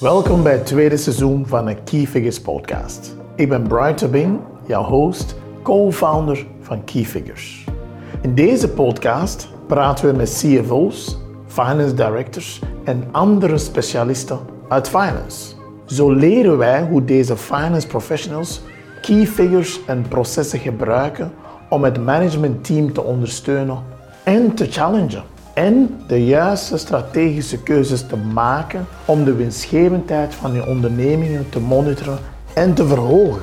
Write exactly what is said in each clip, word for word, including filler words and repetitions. Welkom bij het tweede seizoen van de Key Figures Podcast. Ik ben Brian Tobin, jouw host, co-founder van Key Figures. In deze podcast praten we met C F O's, finance directors en andere specialisten uit finance. Zo leren wij hoe deze finance professionals key figures en processen gebruiken om het managementteam te ondersteunen en te challengen. En de juiste strategische keuzes te maken om de winstgevendheid van je ondernemingen te monitoren en te verhogen.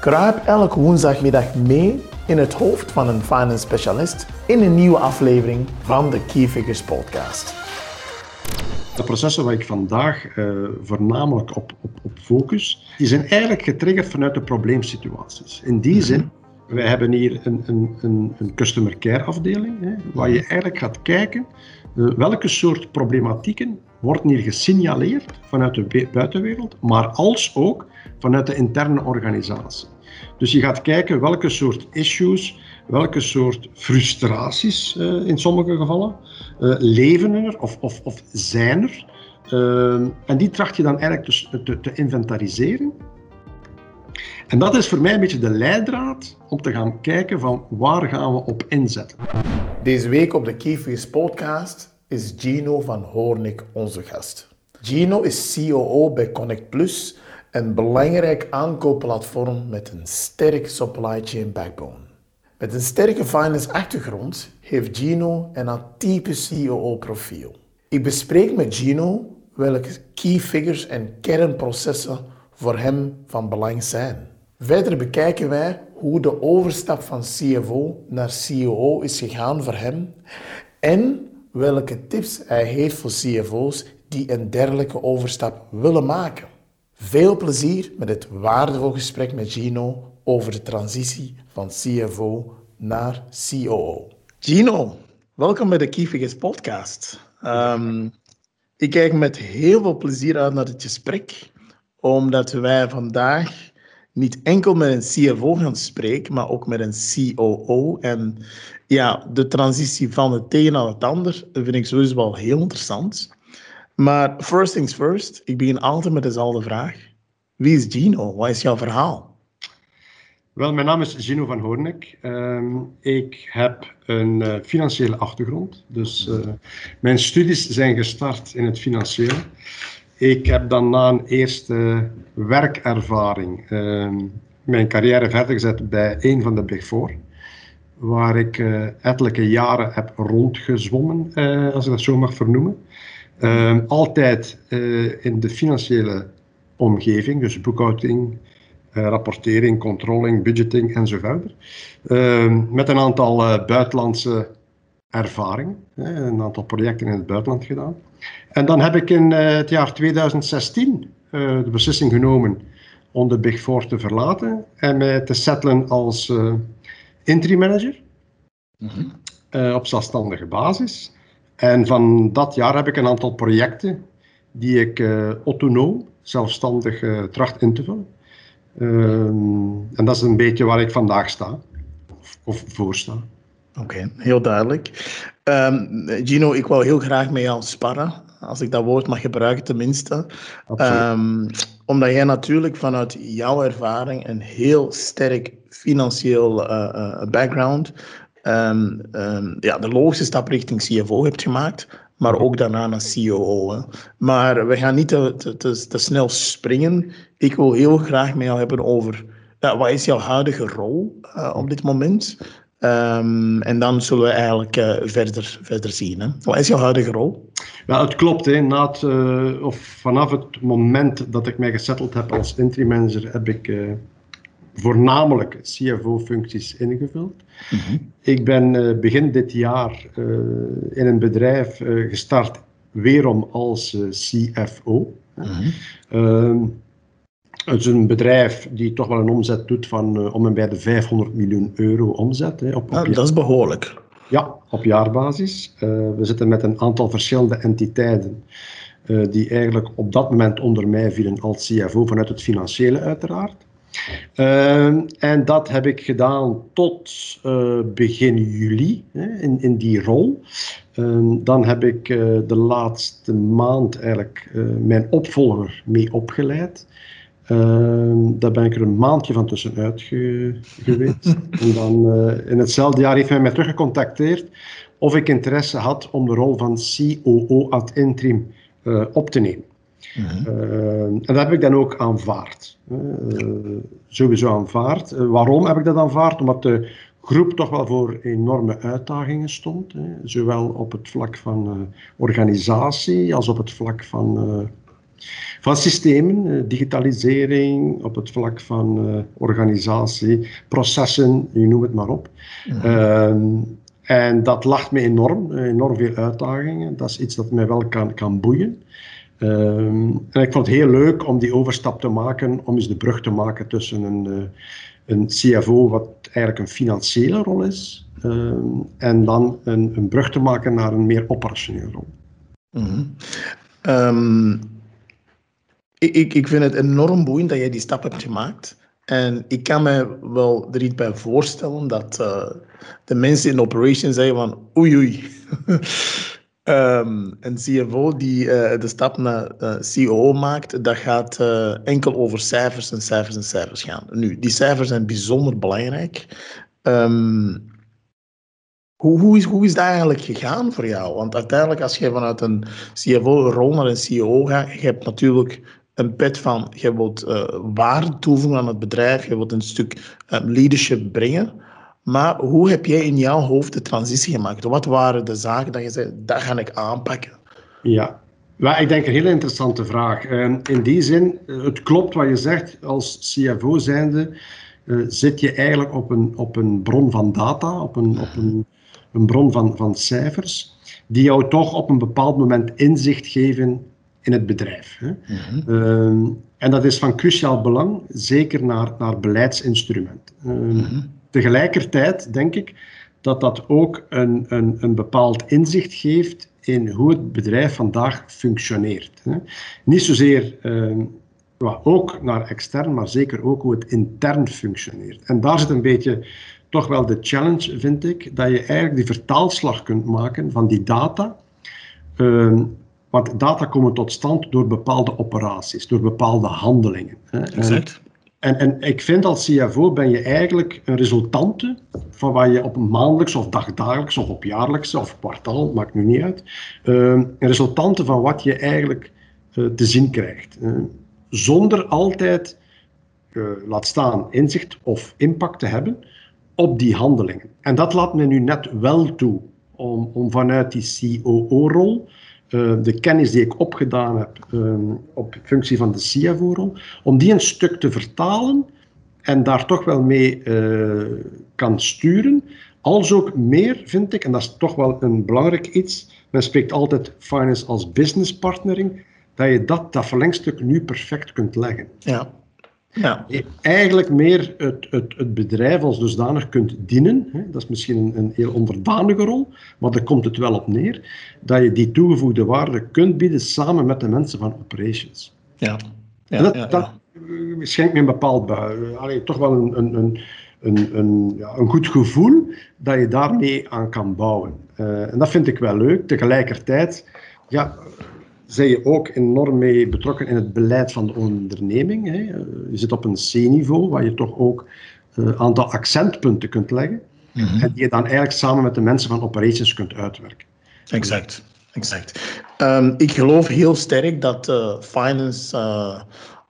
Kruip elke woensdagmiddag mee in het hoofd van een finance specialist in een nieuwe aflevering van de Key Figures Podcast. De processen waar ik vandaag uh, voornamelijk op, op, op focus, die zijn eigenlijk getriggerd vanuit de probleemsituaties. In die zin, wij hebben hier een, een, een, een customer care afdeling, hè, waar je eigenlijk gaat kijken uh, welke soort problematieken worden hier gesignaleerd vanuit de buitenwereld, maar als ook vanuit de interne organisatie. Dus je gaat kijken welke soort issues, welke soort frustraties uh, in sommige gevallen uh, leven er of, of, of zijn er. Uh, en die tracht je dan eigenlijk dus te, te inventariseren. En dat is voor mij een beetje de leidraad om te gaan kijken van waar gaan we op inzetten. Deze week op de Key Figures Podcast is Gino Van Hoornyck onze gast. Gino is C O O bij Connect Plus, een belangrijk aankoopplatform met een sterk supply chain backbone. Met een sterke finance achtergrond heeft Gino een atypisch C O O profiel. Ik bespreek met Gino welke key figures en kernprocessen voor hem van belang zijn. Verder bekijken wij hoe de overstap van C F O naar C O O is gegaan voor hem en welke tips hij heeft voor C F O's die een dergelijke overstap willen maken. Veel plezier met het waardevol gesprek met Gino over de transitie van C F O naar C O O. Gino, welkom bij de Key Figures Podcast. Um, ik kijk met heel veel plezier uit naar het gesprek, omdat wij vandaag niet enkel met een C F O gaan spreken, maar ook met een C O O. En ja, de transitie van het een naar het ander vind ik sowieso wel heel interessant. Maar first things first, ik begin altijd met dezelfde vraag. Wie is Gino? Wat is jouw verhaal? Wel, mijn naam is Gino Van Hoornyck. Uh, ik heb een uh, financiële achtergrond. Dus uh, mijn studies zijn gestart in het financiële. Ik heb dan na een eerste werkervaring uh, mijn carrière verder gezet bij een van de Big Four, waar ik uh, ettelijke jaren heb rondgezwommen, uh, als ik dat zo mag vernoemen. Uh, altijd uh, in de financiële omgeving, dus boekhouding, uh, rapportering, controlling, budgeting en zo verder. Uh, met een aantal uh, buitenlandse ervaring, een aantal projecten in het buitenland gedaan. En dan heb ik in het jaar tweeduizend zestien de beslissing genomen om de Big Four te verlaten en mij te settelen als interim manager mm-hmm. op zelfstandige basis. En van dat jaar heb ik een aantal projecten die ik autonoom, zelfstandig tracht in te vullen. En dat is een beetje waar ik vandaag sta, of voor sta. Oké, okay, heel duidelijk. Um, Gino, ik wou heel graag met jou sparren, als ik dat woord mag gebruiken tenminste. Um, omdat jij natuurlijk vanuit jouw ervaring een heel sterk financieel uh, background, um, um, ja, de logische stap richting C F O hebt gemaakt, maar ook daarna naar C O O. Hè. Maar we gaan niet te, te, te snel springen. Ik wil heel graag met jou hebben over, nou, wat is jouw huidige rol uh, op dit moment? Um, en dan zullen we eigenlijk uh, verder, verder zien. Hè? Wat is jouw huidige rol? Ja, het klopt. Hè. Na het, uh, of vanaf het moment dat ik mij gesetteld heb als interim manager, heb ik uh, voornamelijk C F O-functies ingevuld. Mm-hmm. Ik ben uh, begin dit jaar uh, in een bedrijf uh, gestart, weerom als uh, C F O. Mm-hmm. Uh, Het is een bedrijf die toch wel een omzet doet van uh, om en bij de vijfhonderd miljoen euro omzet. Hè, op, op ja, jaar... Dat is behoorlijk. Ja, op jaarbasis. Uh, we zitten met een aantal verschillende entiteiten uh, die eigenlijk op dat moment onder mij vielen als C F O vanuit het financiële uiteraard. Um, en dat heb ik gedaan tot uh, begin juli, hè, in, in die rol. Um, dan heb ik uh, de laatste maand eigenlijk uh, mijn opvolger mee opgeleid. Um, daar ben ik er een maandje van tussenuit ge- geweest. En dan uh, in hetzelfde jaar heeft men mij teruggecontacteerd of ik interesse had om de rol van C O O ad interim uh, op te nemen. Uh-huh. Uh, en dat heb ik dan ook aanvaard. Uh, sowieso aanvaard. Uh, waarom heb ik dat aanvaard? Omdat de groep toch wel voor enorme uitdagingen stond. Hè. Zowel op het vlak van uh, organisatie als op het vlak van, uh, van systemen, uh, digitalisering, op het vlak van uh, organisatie, processen, je noemt het maar op. Uh-huh. Uh, en dat lacht me enorm, enorm veel uitdagingen. Dat is iets dat mij wel kan, kan boeien. Um, en ik vond het heel leuk om die overstap te maken, om eens de brug te maken tussen een, uh, een C F O, wat eigenlijk een financiële rol is, um, en dan een, een brug te maken naar een meer operationele rol. Mm-hmm. Um, ik, ik vind het enorm boeiend dat jij die stap hebt gemaakt. En ik kan me wel er iets bij voorstellen dat uh, de mensen in operations zeggen van oei oei. Um, een C F O die uh, de stap naar uh, C O O maakt, dat gaat uh, enkel over cijfers en cijfers en cijfers gaan. Nu, die cijfers zijn bijzonder belangrijk. Um, hoe, hoe, is, hoe is dat eigenlijk gegaan voor jou? Want uiteindelijk, als je vanuit een C F O-rol naar een C O O gaat, je hebt natuurlijk een pet van, je wilt uh, waarde toevoegen aan het bedrijf, je wilt een stuk uh, leadership brengen. Maar hoe heb jij in jouw hoofd de transitie gemaakt? Wat waren de zaken dat je zei, dat ga ik aanpakken? Ja, ik denk een hele interessante vraag. In die zin, het klopt wat je zegt, als C F O zijnde zit je eigenlijk op een, op een bron van data, op een, op een, een bron van, van cijfers, die jou toch op een bepaald moment inzicht geven in het bedrijf. Hè. Mm-hmm. Um, en dat is van cruciaal belang, zeker naar, naar beleidsinstrument. Um, mm-hmm. Tegelijkertijd denk ik dat dat ook een, een, een bepaald inzicht geeft in hoe het bedrijf vandaag functioneert. Niet zozeer eh, ook naar extern, maar zeker ook hoe het intern functioneert. En daar zit een beetje toch wel de challenge, vind ik, dat je eigenlijk die vertaalslag kunt maken van die data. Eh, want data komen tot stand door bepaalde operaties, door bepaalde handelingen. Exact. En, en ik vind als C F O ben je eigenlijk een resultante van wat je op maandelijks of dagdagelijks of op jaarlijkse of kwartaal, maakt nu niet uit, een resultante van wat je eigenlijk te zien krijgt. Zonder altijd, laat staan, inzicht of impact te hebben op die handelingen. En dat laat me nu net wel toe om, om vanuit die C O O-rol... Uh, de kennis die ik opgedaan heb uh, op functie van de C F O-rol, om die een stuk te vertalen en daar toch wel mee uh, kan sturen. Als ook meer, vind ik, en dat is toch wel een belangrijk iets, men spreekt altijd finance als business partnering, dat je dat, dat verlengstuk nu perfect kunt leggen. Ja. Ja. Eigenlijk meer het, het, het bedrijf als dusdanig kunt dienen, hè, dat is misschien een, een heel onderdanige rol, maar daar komt het wel op neer, dat je die toegevoegde waarde kunt bieden samen met de mensen van operations. Ja. Ja, en dat, ja, ja. dat schenkt me een bepaald, allee, toch wel een, een, een, een, een, ja, een goed gevoel dat je daarmee aan kan bouwen. Uh, en dat vind ik wel leuk. Tegelijkertijd, ja... ben je ook enorm mee betrokken in het beleid van de onderneming. Hè. Je zit op een C-niveau waar je toch ook een aantal accentpunten kunt leggen. Mm-hmm. En die je dan eigenlijk samen met de mensen van operations kunt uitwerken. Exact, exact. Um, ik geloof heel sterk dat uh, finance uh,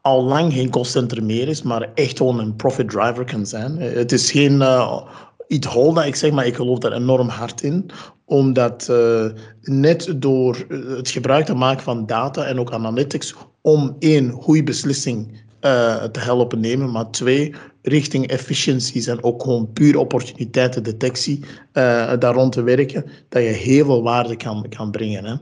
al lang geen kostcenter meer is, maar echt gewoon een profit driver kan zijn. Het is geen uh, iets hol dat ik zeg, maar ik geloof daar enorm hard in. Omdat uh, net door het gebruik te maken van data en ook analytics om één, goede beslissing uh, te helpen nemen, maar twee, richting efficiënties en ook gewoon puur opportuniteitendetectie uh, daar rond te werken, dat je heel veel waarde kan, kan brengen. Hè.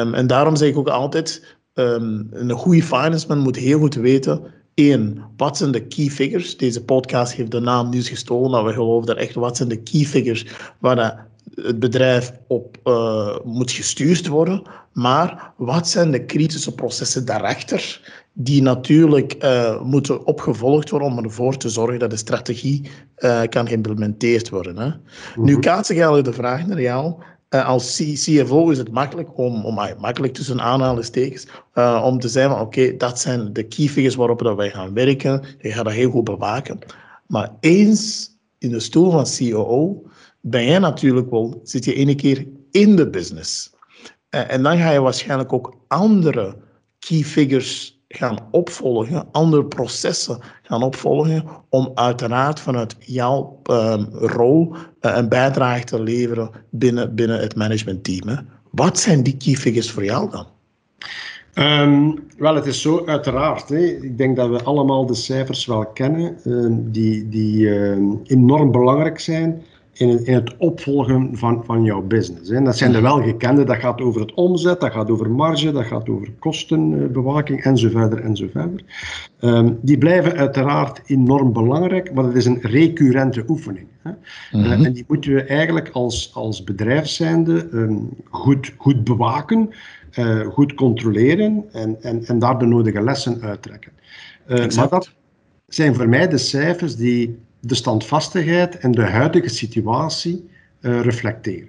Um, en daarom zeg ik ook altijd, um, een goede financeman moet heel goed weten... Eén, wat zijn de key figures? Deze podcast heeft de naam nieuws gestolen, maar we geloven er echt. Wat zijn de key figures waar het bedrijf op uh, moet gestuurd worden, maar wat zijn de kritische processen daarachter die natuurlijk uh, moeten opgevolgd worden om ervoor te zorgen dat de strategie uh, kan geïmplementeerd worden. Hè? Mm-hmm. Nu kaats ik eigenlijk de vraag naar jou. Uh, als C F O is het makkelijk om, om uh, makkelijk tussen aanhalingstekens, uh, om te zijn van oké, okay, dat zijn de key figures waarop dat wij gaan werken. Je gaat dat heel goed bewaken. Maar eens in de stoel van C O O ben jij natuurlijk wel, zit je ene keer in de business. Uh, en dan ga je waarschijnlijk ook andere key figures gaan opvolgen, andere processen gaan opvolgen, om uiteraard vanuit jouw um, rol uh, een bijdrage te leveren binnen, binnen het managementteam. Hè. Wat zijn die key figures voor jou dan? Um, wel, het is zo, uiteraard. Hè. Ik denk dat we allemaal de cijfers wel kennen, um, die, die um, enorm belangrijk zijn in, in het opvolgen van, van jouw business. Hè. Dat zijn de welgekende, dat gaat over het omzet, dat gaat over marge, dat gaat over kostenbewaking, enzovoort, enzovoort. Um, die blijven uiteraard enorm belangrijk, maar het is een recurrente oefening. Hè. Mm-hmm. Uh, en die moeten we eigenlijk als, als bedrijf zijnde um, goed, goed bewaken, uh, goed controleren en, en, en daar de nodige lessen uittrekken. Uh, maar dat zijn voor mij de cijfers die de standvastigheid en de huidige situatie uh, reflecteren.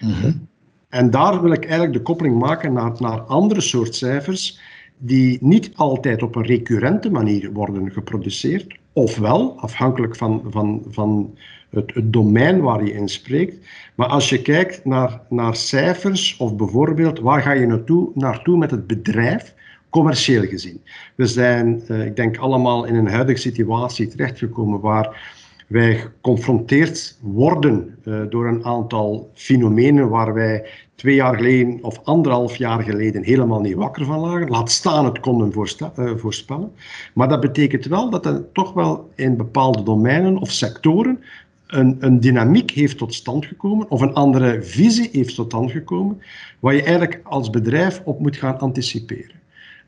Mm-hmm. En daar wil ik eigenlijk de koppeling maken naar, naar andere soort cijfers die niet altijd op een recurrente manier worden geproduceerd, ofwel, afhankelijk van, van, van het, het domein waar je in spreekt. Maar als je kijkt naar, naar cijfers of bijvoorbeeld waar ga je naartoe, naartoe met het bedrijf, commercieel gezien. We zijn, uh, ik denk, allemaal in een huidige situatie terechtgekomen waar wij geconfronteerd worden uh, door een aantal fenomenen waar wij twee jaar geleden of anderhalf jaar geleden helemaal niet wakker van lagen. Laat staan het konden voorsta- uh, voorspellen. Maar dat betekent wel dat er toch wel in bepaalde domeinen of sectoren een, een dynamiek heeft tot stand gekomen of een andere visie heeft tot stand gekomen waar je eigenlijk als bedrijf op moet gaan anticiperen.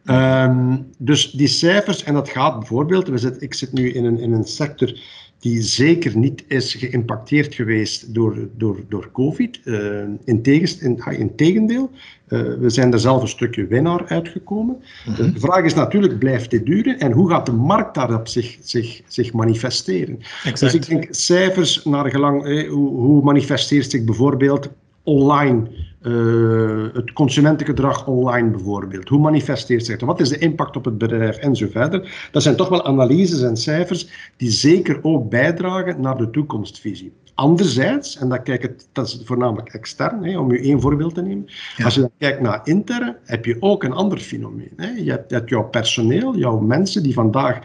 Um, dus die cijfers, en dat gaat bijvoorbeeld, we zit, ik zit nu in een, in een sector die zeker niet is geïmpacteerd geweest door, door, door COVID. Uh, in, tegens, in, in tegendeel, uh, we zijn er zelf een stukje winnaar uitgekomen. Mm-hmm. De vraag is natuurlijk, blijft dit duren en hoe gaat de markt daarop zich, zich, zich manifesteren? Exact. Dus ik denk cijfers, naar gelang, eh, hoe, hoe manifesteert zich bijvoorbeeld online, uh, het consumentengedrag online bijvoorbeeld. Hoe manifesteert zich dat? Wat is de impact op het bedrijf en zo verder? Dat zijn toch wel analyses en cijfers die zeker ook bijdragen naar de toekomstvisie. Anderzijds, en dat, kijk het, dat is voornamelijk extern, hè, om u één voorbeeld te nemen. Ja. Als je dan kijkt naar intern, heb je ook een ander fenomeen. Hè. Je hebt, hebt jouw personeel, jouw mensen die vandaag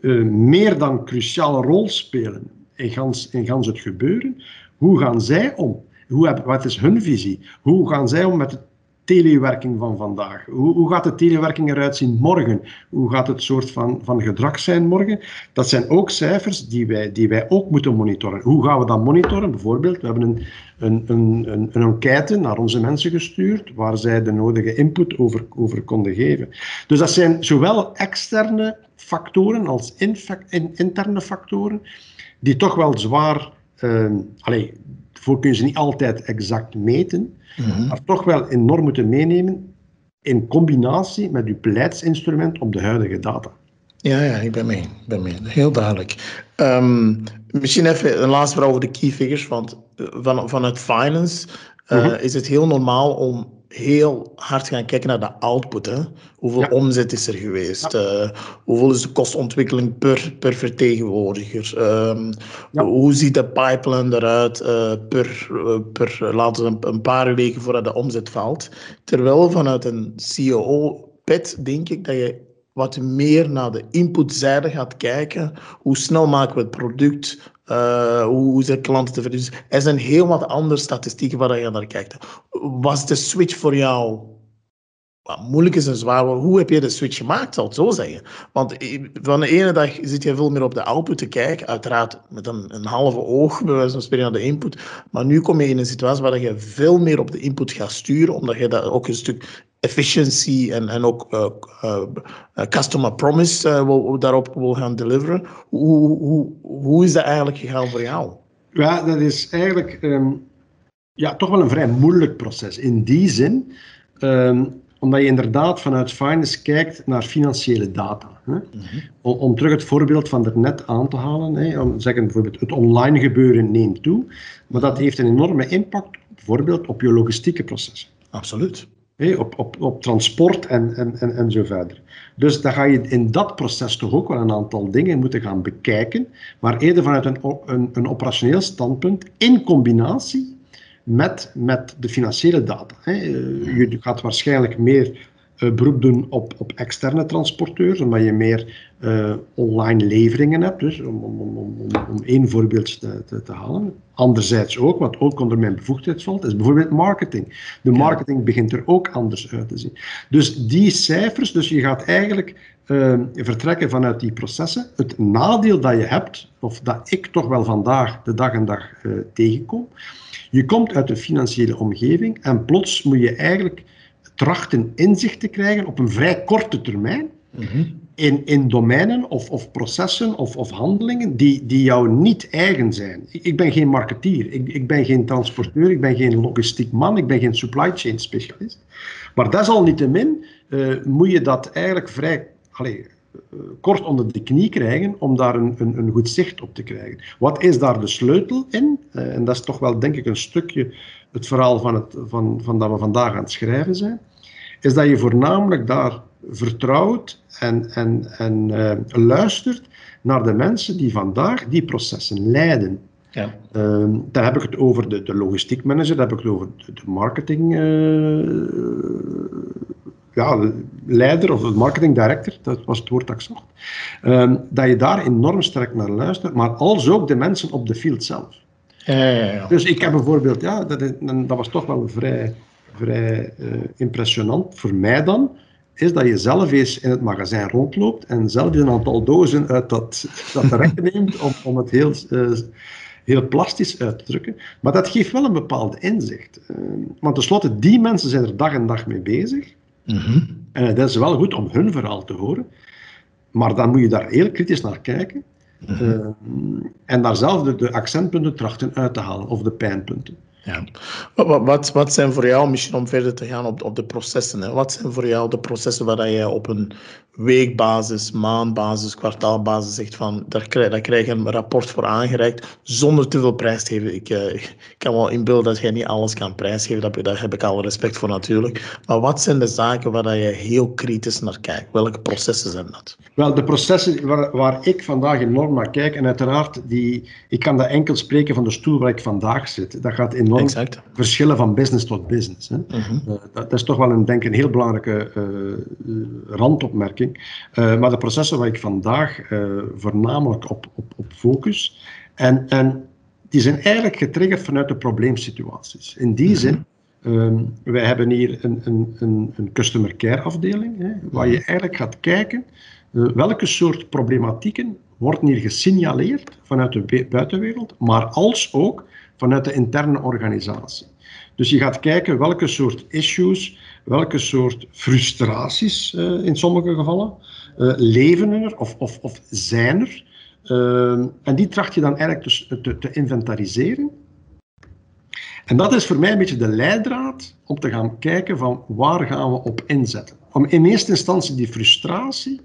uh, meer dan cruciale rol spelen in gans, in gans het gebeuren. Hoe gaan zij om? Hoe hebben, wat is hun visie? Hoe gaan zij om met de telewerking van vandaag? Hoe, hoe gaat de telewerking eruit zien morgen? Hoe gaat het soort van, van gedrag zijn morgen? Dat zijn ook cijfers die wij, die wij ook moeten monitoren. Hoe gaan we dat monitoren? Bijvoorbeeld, we hebben een, een, een, een, een enquête naar onze mensen gestuurd, waar zij de nodige input over, over konden geven. Dus dat zijn zowel externe factoren als interne factoren, die toch wel zwaar... Uh, allez, Daarvoor kun je ze niet altijd exact meten, mm-hmm. maar toch wel enorm moeten meenemen in combinatie met uw beleidsinstrument op de huidige data. Ja, ja, ik ben mee. Ik ben mee. Heel duidelijk. Um, misschien even een laatste vraag over de key figures, want van, vanuit finance uh, mm-hmm. is het heel normaal om heel hard gaan kijken naar de output. Hè? Hoeveel ja. omzet is er geweest? Ja. Uh, hoeveel is de kostontwikkeling per, per vertegenwoordiger? Um, ja. Hoe ziet de pipeline eruit uh, per, uh, per, laten we een, een paar weken voordat de omzet valt? Terwijl vanuit een C O O-pet denk ik dat je wat meer naar de inputzijde gaat kijken. Hoe snel maken we het product? Uh, hoe zijn klanten te verdienen? Er zijn heel wat andere statistieken waar je naar kijkt. Was de switch voor jou wat moeilijk is en zwaar? Hoe heb je de switch gemaakt, zal ik zo zeggen? Want van de ene dag zit je veel meer op de output te kijken, uiteraard met een, een halve oog, bij wijze van spreken, naar de input. Maar nu kom je in een situatie waar je veel meer op de input gaat sturen, omdat je dat ook een stuk efficiency en, en ook uh, uh, customer promise uh, wil, daarop wil gaan deliveren. Hoe, hoe, hoe is dat eigenlijk gegaan voor jou? Ja, dat is eigenlijk... Um ja, toch wel een vrij moeilijk proces. In die zin, um, omdat je inderdaad vanuit finance kijkt naar financiële data. Hè. Mm-hmm. om, om terug het voorbeeld van daarnet aan te halen, hè, om te zeggen bijvoorbeeld het online gebeuren neemt toe, maar dat heeft een enorme impact bijvoorbeeld op je logistieke processen. Absoluut. Hè, op, op, op transport en, en, en, en zo verder. Dus dan ga je in dat proces toch ook wel een aantal dingen moeten gaan bekijken, maar eerder vanuit een, een, een operationeel standpunt in combinatie Met, met de financiële data. Hè. Je gaat waarschijnlijk meer uh, beroep doen op, op externe transporteurs, omdat je meer uh, online leveringen hebt, dus om, om, om, om, om één voorbeeld te, te, te halen. Anderzijds ook, wat ook onder mijn bevoegdheid valt, is bijvoorbeeld marketing. De marketing begint er ook anders uit te zien. Dus die cijfers, dus je gaat eigenlijk uh, vertrekken vanuit die processen. Het nadeel dat je hebt, of dat ik toch wel vandaag de dag en dag uh, tegenkom, je komt uit een financiële omgeving en plots moet je eigenlijk trachten inzicht te krijgen op een vrij korte termijn mm-hmm. in, in domeinen of, of processen of, of handelingen die, die jou niet eigen zijn. Ik, ik ben geen marketeer, ik, ik ben geen transporteur, ik ben geen logistiek man, ik ben geen supply chain specialist. Maar desalniettemin uh, moet je dat eigenlijk vrij... Allez, kort onder de knie krijgen om daar een, een, een goed zicht op te krijgen. Wat is daar de sleutel in? Uh, en dat is toch wel denk ik een stukje het verhaal van, het, van, van dat we vandaag aan het schrijven zijn, is dat je voornamelijk daar vertrouwt en, en, en uh, luistert naar de mensen die vandaag die processen leiden. Ja. Uh, daar heb ik het over de, de logistiek manager, daar heb ik het over de, de marketing uh, Ja, leider of marketing director, dat was het woord dat ik zocht, um, dat je daar enorm sterk naar luistert, maar als ook de mensen op de field zelf. Ja, ja, ja. Dus ik heb bijvoorbeeld, ja, dat, is, dat was toch wel vrij, vrij uh, impressionant voor mij dan, is dat je zelf eens in het magazijn rondloopt en zelf een aantal dozen uit dat, dat rek neemt om, om het heel... Uh, heel plastisch uit te drukken, maar dat geeft wel een bepaald inzicht. Uh, want tenslotte, die mensen zijn er dag en dag mee bezig. Mm-hmm. En dat is wel goed om hun verhaal te horen, maar dan moet je daar heel kritisch naar kijken mm-hmm. uh, en daar zelf de, de accentpunten trachten uit te halen of de pijnpunten. Ja. Wat, wat, wat zijn voor jou, misschien om verder te gaan op, op de processen, hè? Wat zijn voor jou de processen waar je op een weekbasis, maandbasis, kwartaalbasis zegt van, daar krijg, daar krijg je een rapport voor aangereikt, zonder te veel prijs te geven. Ik, uh, ik kan wel inbeelden dat jij niet alles kan prijsgeven, daar, daar heb ik alle respect voor natuurlijk. Maar wat zijn de zaken waar je heel kritisch naar kijkt? Welke processen zijn dat? Wel, de processen waar, waar ik vandaag enorm naar kijk, en uiteraard, die, ik kan daar enkel spreken van de stoel waar ik vandaag zit. Dat gaat enorm Exact. Verschillen van business tot business. Hè. Uh-huh. Uh, dat is toch wel een, denk ik, een heel belangrijke uh, randopmerking. Uh, maar de processen waar ik vandaag uh, voornamelijk op, op, op focus. En, en die zijn eigenlijk getriggerd vanuit de probleemsituaties. In die uh-huh. zin, um, wij hebben hier een, een, een, een customer care afdeling. Hè, waar uh-huh. je eigenlijk gaat kijken uh, welke soort problematieken worden hier gesignaleerd vanuit de buitenwereld. Maar als ook vanuit de interne organisatie. Dus je gaat kijken welke soort issues, welke soort frustraties uh, in sommige gevallen, uh, leven er of, of, of zijn er. Uh, en die tracht je dan eigenlijk dus te, te inventariseren. En dat is voor mij een beetje de leidraad om te gaan kijken van waar gaan we op inzetten. Om in eerste instantie die frustratie,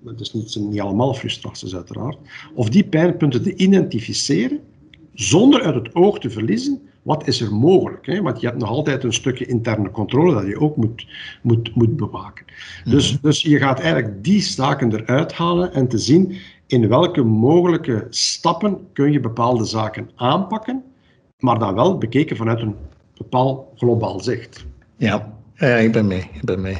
dat is niet, zijn niet allemaal frustraties uiteraard, of die pijnpunten te identificeren, zonder uit het oog te verliezen, wat is er mogelijk? Hè? Want je hebt nog altijd een stukje interne controle dat je ook moet, moet, moet bewaken. Mm-hmm. Dus, dus je gaat eigenlijk die zaken eruit halen en te zien in welke mogelijke stappen kun je bepaalde zaken aanpakken, maar dan wel bekeken vanuit een bepaald globaal zicht. Ja, ja ik ben mee. Ik ben mee.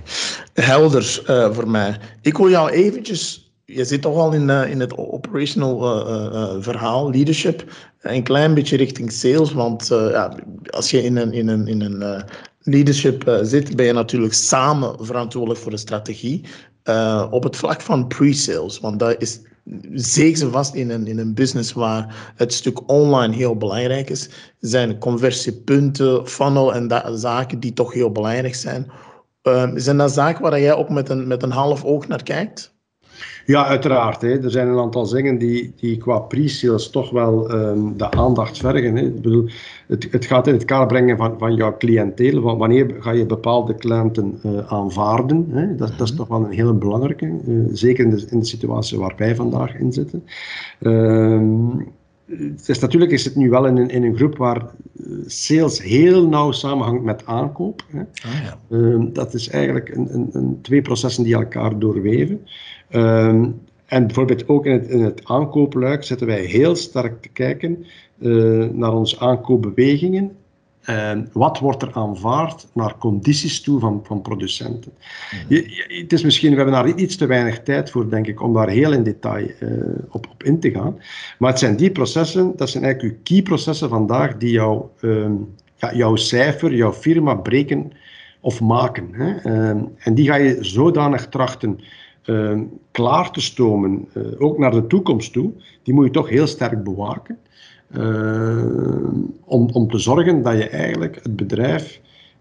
Helder uh, voor mij. Ik wil jou eventjes... Je zit toch al in, uh, in het operational uh, uh, verhaal, leadership, een klein beetje richting sales, want uh, ja, als je in een, in een, in een uh, leadership uh, zit, ben je natuurlijk samen verantwoordelijk voor de strategie uh, op het vlak van pre-sales, want dat is zeker ze vast in een, in een business waar het stuk online heel belangrijk is, zijn conversiepunten, funnel en da- zaken die toch heel belangrijk zijn. Uh, zijn dat zaken waar jij ook met een, met een half oog naar kijkt? Ja, uiteraard. Hè. Er zijn een aantal dingen die, die qua pre-sales toch wel um, de aandacht vergen. Hè. Ik bedoel, het, het gaat in het kader brengen van, van jouw cliënteel. Van wanneer ga je bepaalde klanten uh, aanvaarden? Hè. Dat, dat is toch wel een hele belangrijke. Uh, zeker in de, in de situatie waar wij vandaag in zitten. Um, het is, natuurlijk is het nu wel in een, in een groep waar sales heel nauw samenhangt met aankoop. Hè. Ah, ja. um, dat is eigenlijk een, een, een, twee processen die elkaar doorweven. Um, en bijvoorbeeld ook in het, in het aankoopluik zitten wij heel sterk te kijken uh, naar onze aankoopbewegingen. En wat wordt er aanvaard naar condities toe van, van producenten? Je, je, het is misschien, we hebben daar iets te weinig tijd voor, denk ik, om daar heel in detail uh, op, op in te gaan. Maar het zijn die processen, dat zijn eigenlijk uw key processen vandaag die jouw, um, ja, jouw cijfer, jouw firma breken of maken. Hè? Um, en die ga je zodanig trachten uh, klaar te stomen, uh, ook naar de toekomst toe. Die moet je toch heel sterk bewaken. Uh, om, om te zorgen dat je eigenlijk het bedrijf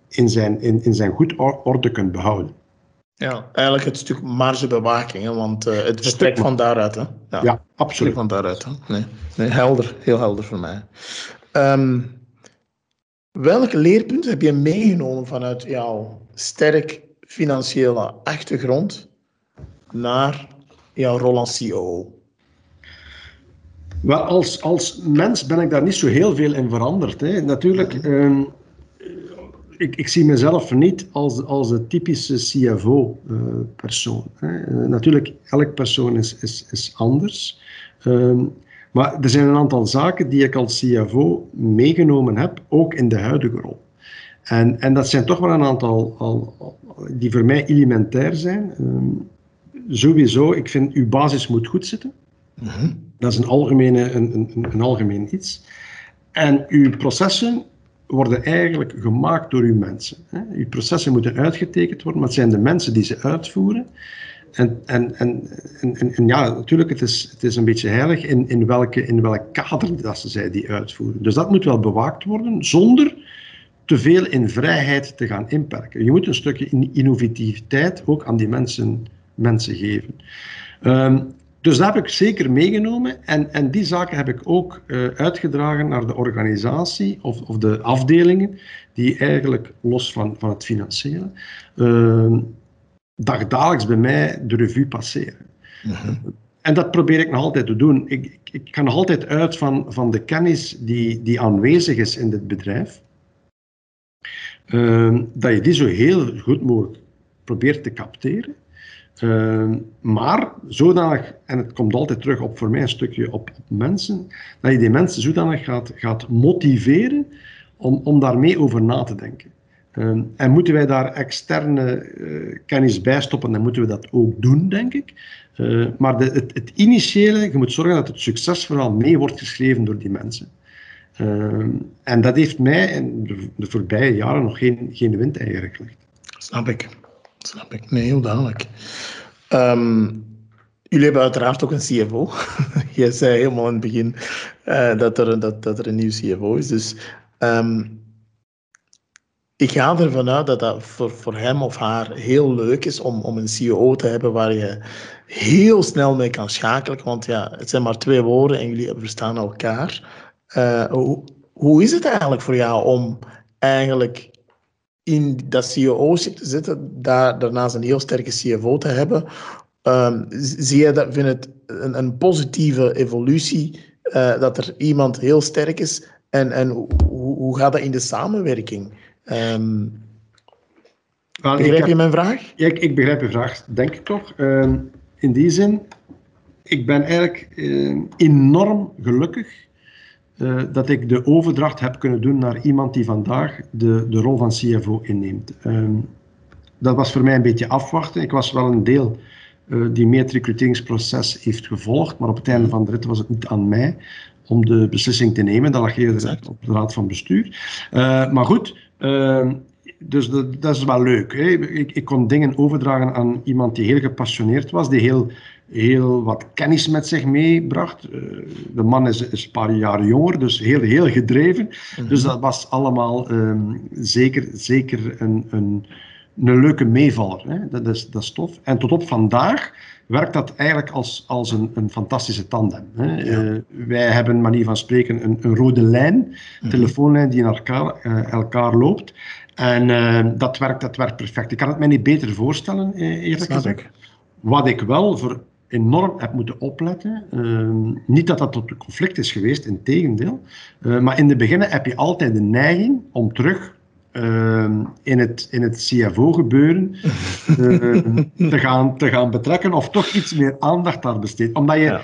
in zijn, in, in zijn goed orde kunt behouden. Ja, eigenlijk het stuk margebewaking, hè, want uh, het vertrekt van daaruit. Hè? Ja, ja, absoluut. Van daaruit, hè? Nee, nee, helder, heel helder voor mij. Um, welke leerpunten heb je meegenomen vanuit jouw sterk financiële achtergrond naar jouw rol als C O O? Wel, als, als mens ben ik daar niet zo heel veel in veranderd. Hè. Natuurlijk, eh, ik, ik zie mezelf niet als, als de typische C F O-persoon. Eh, eh, natuurlijk, elk persoon is, is, is anders. Um, maar er zijn een aantal zaken die ik als C F O meegenomen heb, ook in de huidige rol. En, en dat zijn toch wel een aantal al, al, die voor mij elementair zijn. Um, sowieso, ik vind, uw basis moet goed zitten. Mm-hmm. Dat is een, algemene, een, een, een algemeen iets. En uw processen worden eigenlijk gemaakt door uw mensen. Hè. Uw processen moeten uitgetekend worden, maar het zijn de mensen die ze uitvoeren. En, en, en, en, en ja, natuurlijk, het is, het is een beetje heilig in, in, welke, in welk kader dat ze zij die uitvoeren. Dus dat moet wel bewaakt worden, zonder te veel in vrijheid te gaan inperken. Je moet een stukje innovativiteit ook aan die mensen, mensen geven. Um, Dus dat heb ik zeker meegenomen en, en die zaken heb ik ook uh, uitgedragen naar de organisatie of, of de afdelingen die eigenlijk los van, van het financiële uh, dagdagelijks bij mij de revue passeren. Uh-huh. En dat probeer ik nog altijd te doen. Ik, ik, ik ga nog altijd uit van, van de kennis die, die aanwezig is in dit bedrijf, uh, dat je die zo heel goed mogelijk probeert te capteren. Uh, maar zodanig, en het komt altijd terug op voor mij een stukje op, op mensen, dat je die mensen zodanig gaat, gaat motiveren om, om daarmee over na te denken. Uh, en moeten wij daar externe uh, kennis bij stoppen, dan moeten we dat ook doen, denk ik. Uh, maar de, het, het initiële, je moet zorgen dat het succesverhaal mee wordt geschreven door die mensen. Uh, en dat heeft mij in de, de voorbije jaren nog geen, geen windeieren gelegd. Snap ik. Snap ik. Nee, heel duidelijk. Um, jullie hebben uiteraard ook een C F O. Jij zei helemaal in het begin uh, dat, er, dat, dat er een nieuw C F O is. Dus um, ik ga ervan uit dat dat voor, voor hem of haar heel leuk is om, om een C O O te hebben waar je heel snel mee kan schakelen. Want ja, het zijn maar twee woorden en jullie verstaan elkaar. Uh, hoe, hoe is het eigenlijk voor jou om eigenlijk in dat C O O-schip te zitten, daar, daarnaast een heel sterke C F O te hebben? Um, zie je dat, vind het een, een positieve evolutie, uh, dat er iemand heel sterk is? En, en hoe, hoe gaat dat in de samenwerking? Um, well, begrijp heb, je mijn vraag? Ja, ik, ik begrijp je vraag, denk ik toch. Uh, in die zin, ik ben eigenlijk uh, enorm gelukkig Uh, dat ik de overdracht heb kunnen doen naar iemand die vandaag de, de rol van C F O inneemt. Um, dat was voor mij een beetje afwachten. Ik was wel een deel uh, die meer het recruteringsproces heeft gevolgd, maar op het einde van de rit was het niet aan mij om de beslissing te nemen. Dat lag eerder op de raad van bestuur. Uh, maar goed, uh, dus dat, dat is wel leuk. Hè? Ik, ik kon dingen overdragen aan iemand die heel gepassioneerd was, die heel... heel wat kennis met zich meebracht. Uh, de man is, is een paar jaar jonger, dus heel, heel gedreven. Mm-hmm. Dus dat was allemaal um, zeker, zeker een, een, een leuke meevaller. Hè? Dat, is, dat is tof. En tot op vandaag werkt dat eigenlijk als, als een, een fantastische tandem. Hè? Ja. Uh, wij hebben, manier van spreken, een, een rode lijn, een telefoonlijn die in elkaar, uh, elkaar loopt. En uh, dat, werkt, dat werkt perfect. Ik kan het mij niet beter voorstellen, eerlijk gezegd. Wat ik wel voor enorm heb moeten opletten, uh, niet dat dat tot een conflict is geweest, in tegendeel, uh, maar in de begin heb je altijd de neiging om terug Uh, in het, in het C F O-gebeuren uh, te, gaan, te gaan betrekken of toch iets meer aandacht aan besteedt. Omdat je, ja.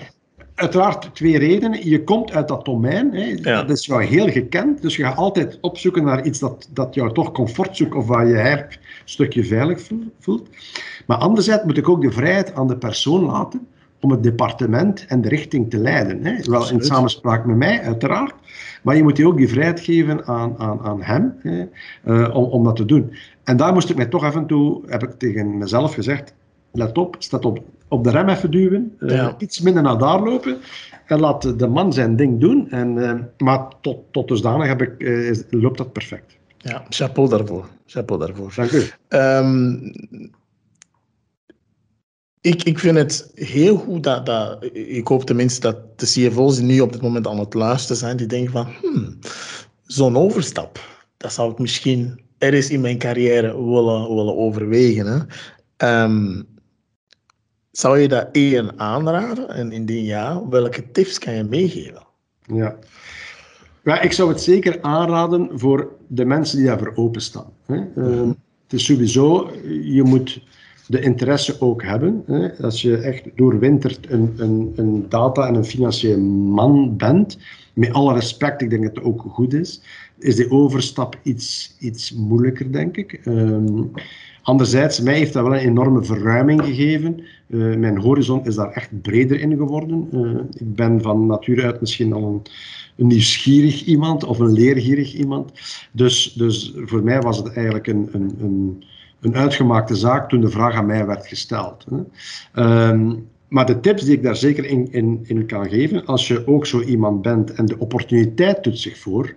uiteraard twee redenen, je komt uit dat domein, hè, ja. dat is jou heel gekend, dus je gaat altijd opzoeken naar iets dat, dat jou toch comfort zoekt of waar je herp een stukje veilig voelt. Maar anderzijds moet ik ook de vrijheid aan de persoon laten om het departement en de richting te leiden. Hè. Wel in samenspraak met mij, uiteraard. Maar je moet je ook die vrijheid geven aan, aan, aan hem, hè, uh, om, om dat te doen. En daar moest ik mij toch af en toe, heb ik tegen mezelf gezegd, let op, staat op, op de rem even duwen, uh, ja. iets minder naar daar lopen, en laat de man zijn ding doen. En, uh, maar tot, tot dusdanig heb ik, uh, loopt dat perfect. Ja, chapeau daarvoor. Chapeau daarvoor. Dank u. Um, Ik, ik vind het heel goed dat, dat, ik hoop tenminste dat de C F O's die nu op dit moment aan het luisteren zijn, die denken van, hmm, zo'n overstap, dat zou ik misschien ergens in mijn carrière willen, willen overwegen. Hè. Um, zou je dat één aanraden? En indien ja, welke tips kan je meegeven? Ja. Ja, ik zou het zeker aanraden voor de mensen die daarvoor openstaan. Hè. Uh, het is sowieso, je moet de interesse ook hebben. Hè. Als je echt doorwinterd een, een, een data- en een financieel man bent, met alle respect, ik denk dat het ook goed is, is die overstap iets, iets moeilijker, denk ik. Um, anderzijds, mij heeft dat wel een enorme verruiming gegeven. Uh, mijn horizon is daar echt breder in geworden. Uh, ik ben van nature uit misschien al een, een nieuwsgierig iemand, of een leergierig iemand. Dus, dus voor mij was het eigenlijk een... een, een Een uitgemaakte zaak toen de vraag aan mij werd gesteld. Um, maar de tips die ik daar zeker in, in, in kan geven, als je ook zo iemand bent en de opportuniteit doet zich voor,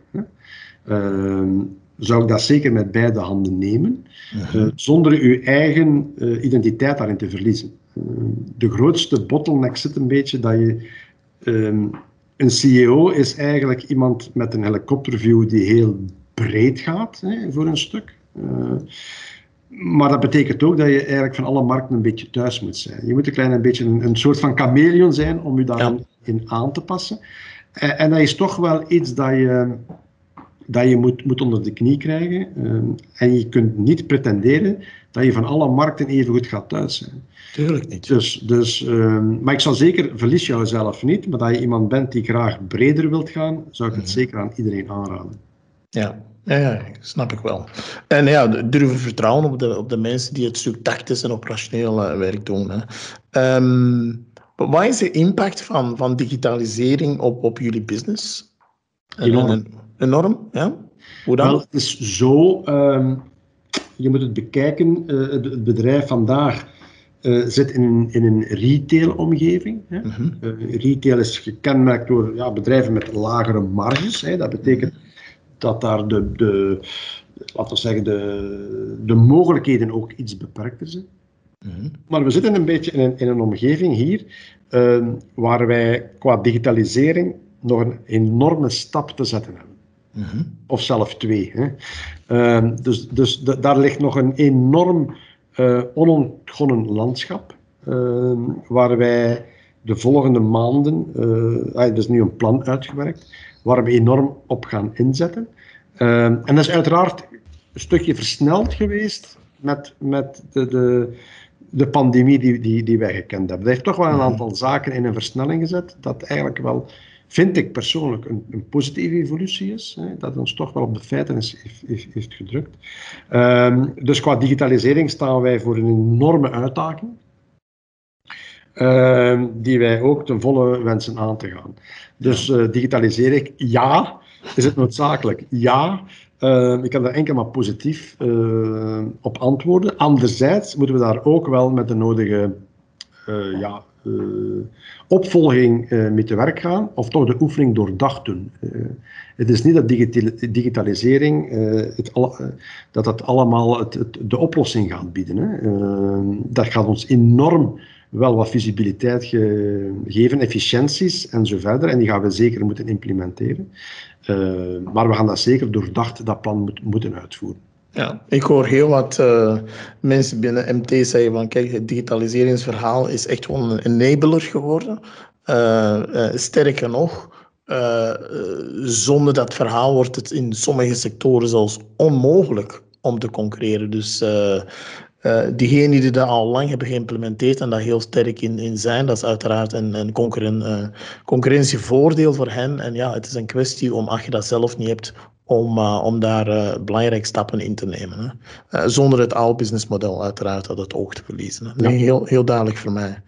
um, zou ik dat zeker met beide handen nemen, uh-huh. uh, zonder je eigen uh, identiteit daarin te verliezen. Uh, de grootste bottleneck zit een beetje dat je... Um, een C E O is eigenlijk iemand met een helikopterview die heel breed gaat, hè, voor een stuk. Uh, Maar dat betekent ook dat je eigenlijk van alle markten een beetje thuis moet zijn. Je moet een klein beetje een, een soort van chameleon zijn om je daarin ja. aan te passen. En, en dat is toch wel iets dat je, dat je moet, moet onder de knie krijgen. Um, en je kunt niet pretenderen dat je van alle markten even goed gaat thuis zijn. Tuurlijk niet. Dus, dus, um, maar ik zou zeker, verlies jouzelf niet, maar dat je iemand bent die graag breder wilt gaan, zou ik het mm-hmm. zeker aan iedereen aanraden. Ja. Ja, ja, snap ik wel. En ja, durven vertrouwen op de, op de mensen die het stuk tactisch en operationeel uh, werk doen. Hè. Um, wat is de impact van, van digitalisering op, op jullie business? Enorm. En, enorm, ja. Hoe dan? Wel, het is zo, um, je moet het bekijken, uh, het, het bedrijf vandaag uh, zit in, in een retail-omgeving. Hè. Uh-huh. Uh, retail is gekenmerkt door ja, bedrijven met lagere marges. Hè. Dat betekent... dat daar de, de, laten we zeggen, de, de mogelijkheden ook iets beperkter zijn. Mm-hmm. Maar we zitten een beetje in een, in een omgeving hier, uh, waar wij qua digitalisering nog een enorme stap te zetten hebben. Mm-hmm. Of zelfs twee. Hè. Uh, dus dus de, daar ligt nog een enorm uh, onontgonnen landschap, uh, waar wij de volgende maanden, uh, er is nu een plan uitgewerkt, waar we enorm op gaan inzetten. Uh, en dat is uiteraard een stukje versneld geweest met, met de, de, de pandemie die, die, die wij gekend hebben. Dat heeft toch wel een aantal zaken in een versnelling gezet, dat eigenlijk wel, vind ik persoonlijk, een, een positieve evolutie is, hè, dat ons toch wel op de feiten is, heeft, heeft gedrukt. Uh, dus qua digitalisering staan wij voor een enorme uitdaging, Uh, die wij ook ten volle wensen aan te gaan. Dus uh, digitaliseer ik, ja, is het noodzakelijk? Ja, uh, ik kan daar enkel maar positief uh, op antwoorden. Anderzijds moeten we daar ook wel met de nodige uh, ja, uh, opvolging uh, mee te werk gaan, of toch de oefening doordacht doen. Uh, het is niet dat digitali- digitalisering uh, het al, uh, dat dat allemaal het, het, de oplossing gaat bieden. Hè. Uh, dat gaat ons enorm wel wat visibiliteit ge- geven, efficiënties en zo verder. En die gaan we zeker moeten implementeren. Uh, maar we gaan dat zeker doordacht dat plan moet, moeten uitvoeren. Ja, ik hoor heel wat uh, mensen binnen M T zeggen van kijk, het digitaliseringsverhaal is echt gewoon een enabler geworden. Uh, uh, sterker nog, uh, uh, zonder dat verhaal wordt het in sommige sectoren zelfs onmogelijk om te concurreren. Dus uh, uh, diegenen die dat al lang hebben geïmplementeerd en daar heel sterk in, in zijn, dat is uiteraard een, een concurren, uh, concurrentievoordeel voor hen. En ja, het is een kwestie om, als je dat zelf niet hebt, Om, uh, om daar uh, belangrijke stappen in te nemen. Hè. Uh, zonder het oude businessmodel uiteraard uit het oog te verliezen. Hè. Nee, heel, heel duidelijk voor mij.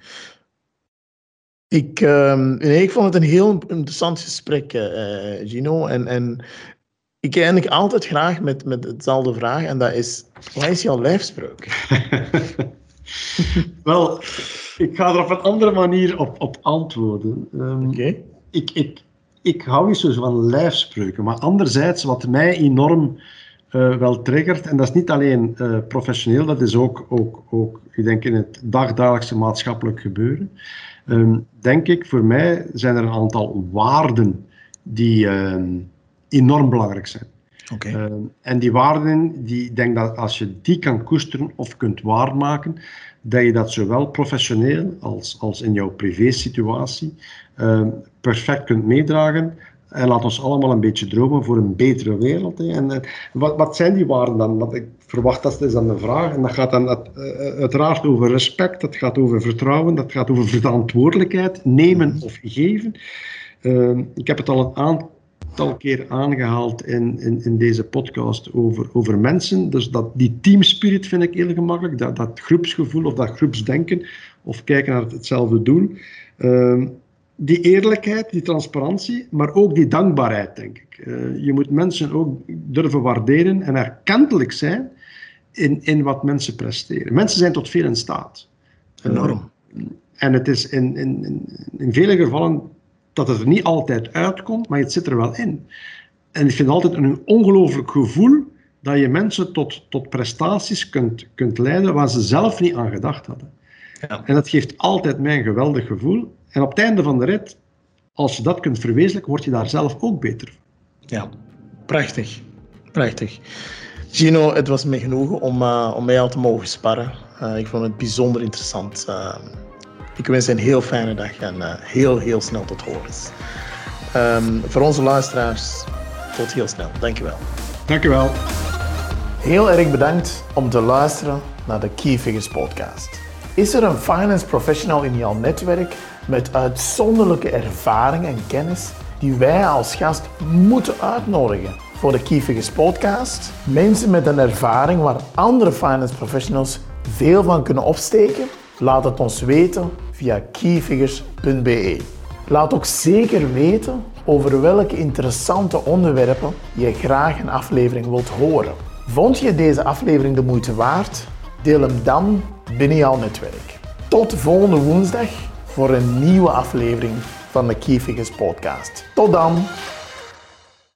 Ik, uh, nee, ik vond het een heel interessant gesprek, uh, Gino. En, en ik eindig altijd graag met, met hetzelfde vraag. En dat is, wat is jouw lijfspreuk? Wel, ik ga er op een andere manier op, op antwoorden. Um, okay. Ik... ik Ik hou niet zo van lijfspreuken, maar anderzijds wat mij enorm uh, wel triggert, en dat is niet alleen uh, professioneel, dat is ook, ook, ook, ik denk in het dagdagelijkse maatschappelijk gebeuren, um, denk ik, voor mij zijn er een aantal waarden die uh, enorm belangrijk zijn. Okay. Uh, en die waarden, die, ik denk dat als je die kan koesteren of kunt waarmaken, dat je dat zowel professioneel als, als in jouw privésituatie uh, perfect kunt meedragen. En laat ons allemaal een beetje dromen voor een betere wereld. Hè. En, uh, wat, wat zijn die waarden dan? Want ik verwacht dat is dan de vraag. En dat gaat dan uh, uiteraard over respect, dat gaat over vertrouwen, dat gaat over verantwoordelijkheid, nemen of geven. Uh, ik heb het al een aantal... al keer aangehaald in, in, in deze podcast over, over mensen. Dus dat, die teamspirit vind ik heel gemakkelijk. Dat, dat groepsgevoel of dat groepsdenken of kijken naar het, hetzelfde doel. Uh, die eerlijkheid, die transparantie, maar ook die dankbaarheid, denk ik. Uh, je moet mensen ook durven waarderen en erkentelijk zijn in, in wat mensen presteren. Mensen zijn tot veel in staat. Enorm. Uh, en het is in, in, in, in vele gevallen dat het er niet altijd uitkomt, maar het zit er wel in. En ik vind altijd een ongelooflijk gevoel dat je mensen tot, tot prestaties kunt, kunt leiden waar ze zelf niet aan gedacht hadden. Ja. En dat geeft altijd mij een geweldig gevoel. En op het einde van de rit, als je dat kunt verwezenlijken, word je daar zelf ook beter van. Ja, prachtig. Prachtig. Gino, het was me genoegen om, uh, om mij al te mogen sparren. Uh, ik vond het bijzonder interessant. Uh, Ik wens je een heel fijne dag en uh, heel, heel snel tot horens. Um, voor onze luisteraars, tot heel snel. Dankjewel. Dankjewel. Heel erg bedankt om te luisteren naar de Key Figures Podcast. Is er een finance professional in jouw netwerk met uitzonderlijke ervaring en kennis die wij als gast moeten uitnodigen voor de Key Figures Podcast? Mensen met een ervaring waar andere finance professionals veel van kunnen opsteken? Laat het ons weten via key figures punt b e. Laat ook zeker weten over welke interessante onderwerpen je graag een aflevering wilt horen. Vond je deze aflevering de moeite waard? Deel hem dan binnen jouw netwerk. Tot volgende woensdag voor een nieuwe aflevering van de Key Figures Podcast. Tot dan!